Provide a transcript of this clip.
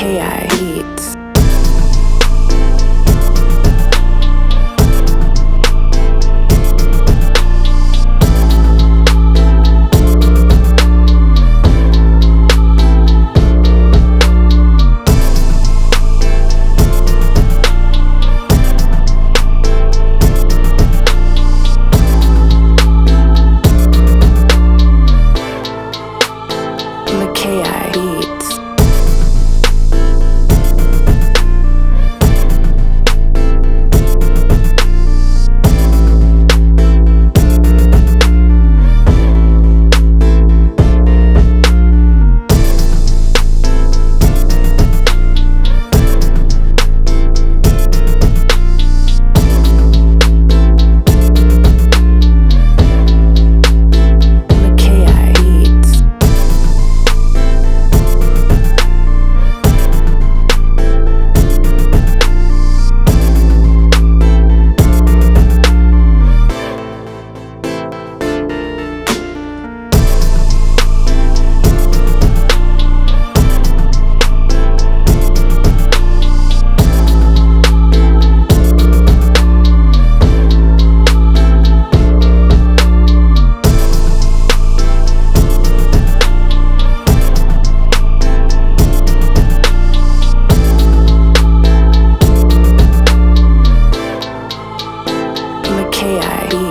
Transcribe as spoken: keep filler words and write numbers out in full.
K I Heats. K I Beats. K I B